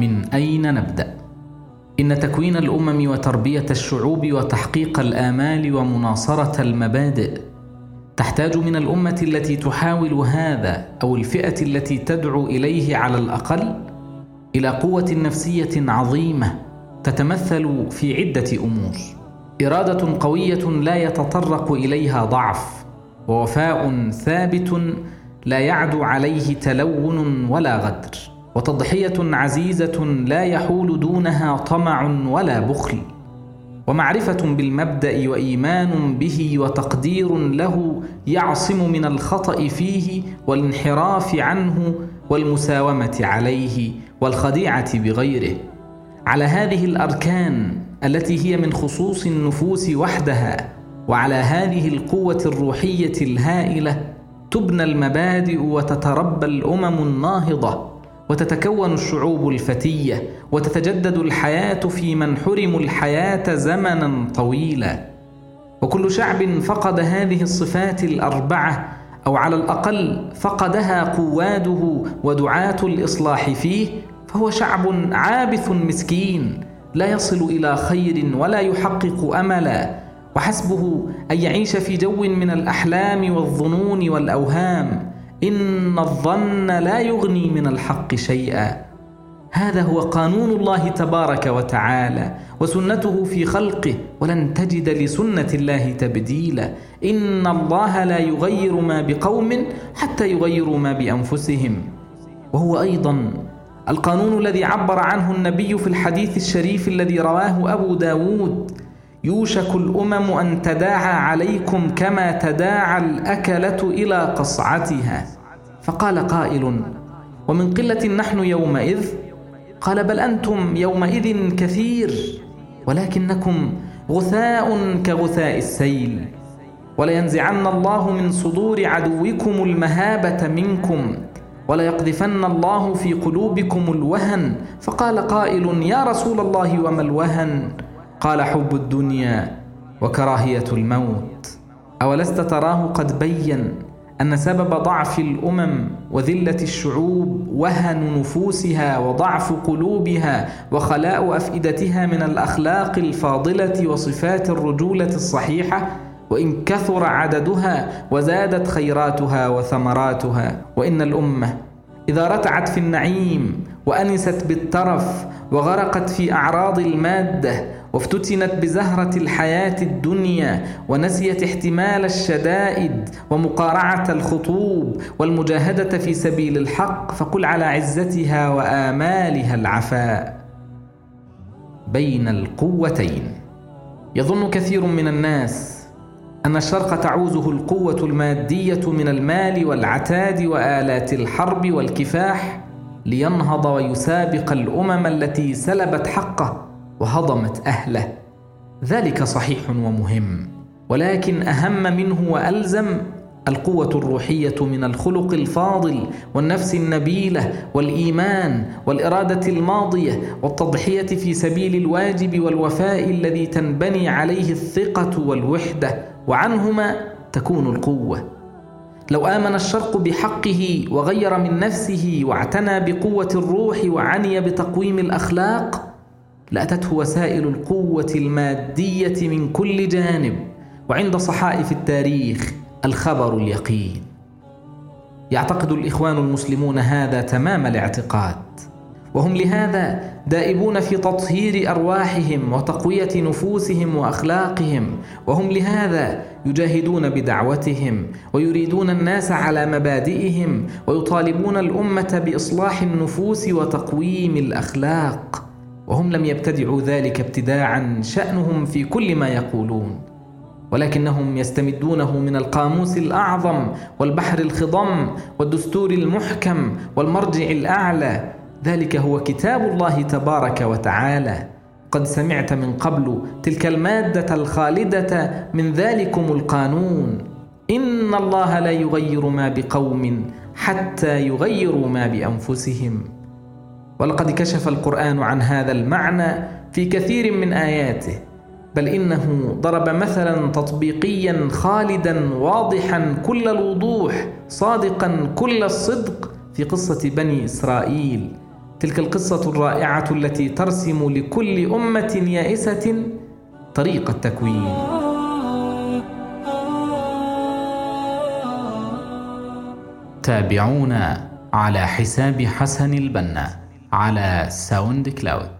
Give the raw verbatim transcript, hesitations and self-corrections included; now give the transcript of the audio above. من أين نبدأ؟ إن تكوين الأمم وتربية الشعوب وتحقيق الآمال ومناصرة المبادئ تحتاج من الأمة التي تحاول هذا أو الفئة التي تدعو إليه على الأقل إلى قوة نفسية عظيمة تتمثل في عدة أمور: إرادة قوية لا يتطرق إليها ضعف، ووفاء ثابت لا يعدو عليه تلون ولا غدر، وتضحية عزيزة لا يحول دونها طمع ولا بخل، ومعرفة بالمبدأ وإيمان به وتقدير له يعصم من الخطأ فيه والانحراف عنه والمساومة عليه والخديعة بغيره. على هذه الأركان التي هي من خصوص النفوس وحدها، وعلى هذه القوة الروحية الهائلة تبنى المبادئ وتتربى الأمم الناهضة، وتتكون الشعوب الفتية، وتتجدد الحياة في من حرموا الحياة زمنا طويلا. وكل شعب فقد هذه الصفات الأربعة، أو على الأقل فقدها قواده ودعاة الإصلاح فيه، فهو شعب عابث مسكين لا يصل إلى خير ولا يحقق أملا، وحسبه أن يعيش في جو من الأحلام والظنون والأوهام. إن الظن لا يغني من الحق شيئا. هذا هو قانون الله تبارك وتعالى وسنته في خلقه، ولن تجد لسنة الله تبديلا. إن الله لا يغير ما بقوم حتى يغيروا ما بأنفسهم. وهو أيضا القانون الذي عبر عنه النبي في الحديث الشريف الذي رواه أبو داود: يوشك الأمم أن تداعى عليكم كما تداعى الأكلة إلى قصعتها. فقال قائل: ومن قلة نحن يومئذ؟ قال: بل أنتم يومئذ كثير، ولكنكم غثاء كغثاء السيل، ولينزعن الله من صدور عدوكم المهابة منكم، وليقذفن الله في قلوبكم الوهن. فقال قائل: يا رسول الله وما الوهن؟ قال: حب الدنيا وكراهية الموت. أولست تراه قد بين أن سبب ضعف الأمم وذلة الشعوب وهن نفوسها وضعف قلوبها وخلاء أفئدتها من الأخلاق الفاضلة وصفات الرجولة الصحيحة، وإن كثر عددها وزادت خيراتها وثمراتها. وإن الأمة إذا رتعت في النعيم وأنست بالترف وغرقت في أعراض المادة وافتتنت بزهرة الحياة الدنيا ونسيت احتمال الشدائد ومقارعة الخطوب والمجاهدة في سبيل الحق، فقل على عزتها وآمالها العفاء. بين القوتين. يظن كثير من الناس أن الشرق تعوزه القوة المادية من المال والعتاد وآلات الحرب والكفاح لينهض ويسابق الأمم التي سلبت حقه وهضمت أهله. ذلك صحيح ومهم، ولكن أهم منه وألزم القوة الروحية من الخلق الفاضل والنفس النبيلة والإيمان والإرادة الماضية والتضحية في سبيل الواجب والوفاء الذي تنبني عليه الثقة والوحدة، وعنهما تكون القوة. لو آمن الشرق بحقه وغير من نفسه واعتنى بقوة الروح وعني بتقويم الأخلاق لأتته وسائل القوة المادية من كل جانب. وعند صحائف التاريخ الخبر اليقين. يعتقد الإخوان المسلمون هذا تمام الاعتقاد، وهم لهذا دائبون في تطهير أرواحهم وتقوية نفوسهم وأخلاقهم، وهم لهذا يجاهدون بدعوتهم ويريدون الناس على مبادئهم ويطالبون الأمة بإصلاح النفوس وتقويم الأخلاق، وهم لم يبتدعوا ذلك ابتداعا شأنهم في كل ما يقولون، ولكنهم يستمدونه من القاموس الأعظم والبحر الخضم والدستور المحكم والمرجع الأعلى. ذلك هو كتاب الله تبارك وتعالى. قد سمعت من قبل تلك المادة الخالدة من ذلكم القانون: إن الله لا يغير ما بقوم حتى يغيروا ما بأنفسهم. ولقد كشف القرآن عن هذا المعنى في كثير من آياته، بل إنه ضرب مثلا تطبيقيا خالدا واضحا كل الوضوح صادقا كل الصدق في قصة بني إسرائيل، تلك القصة الرائعة التي ترسم لكل أمة يائسة طريق التكوين. تابعونا على حساب حسن البنا على ساوند كلاود.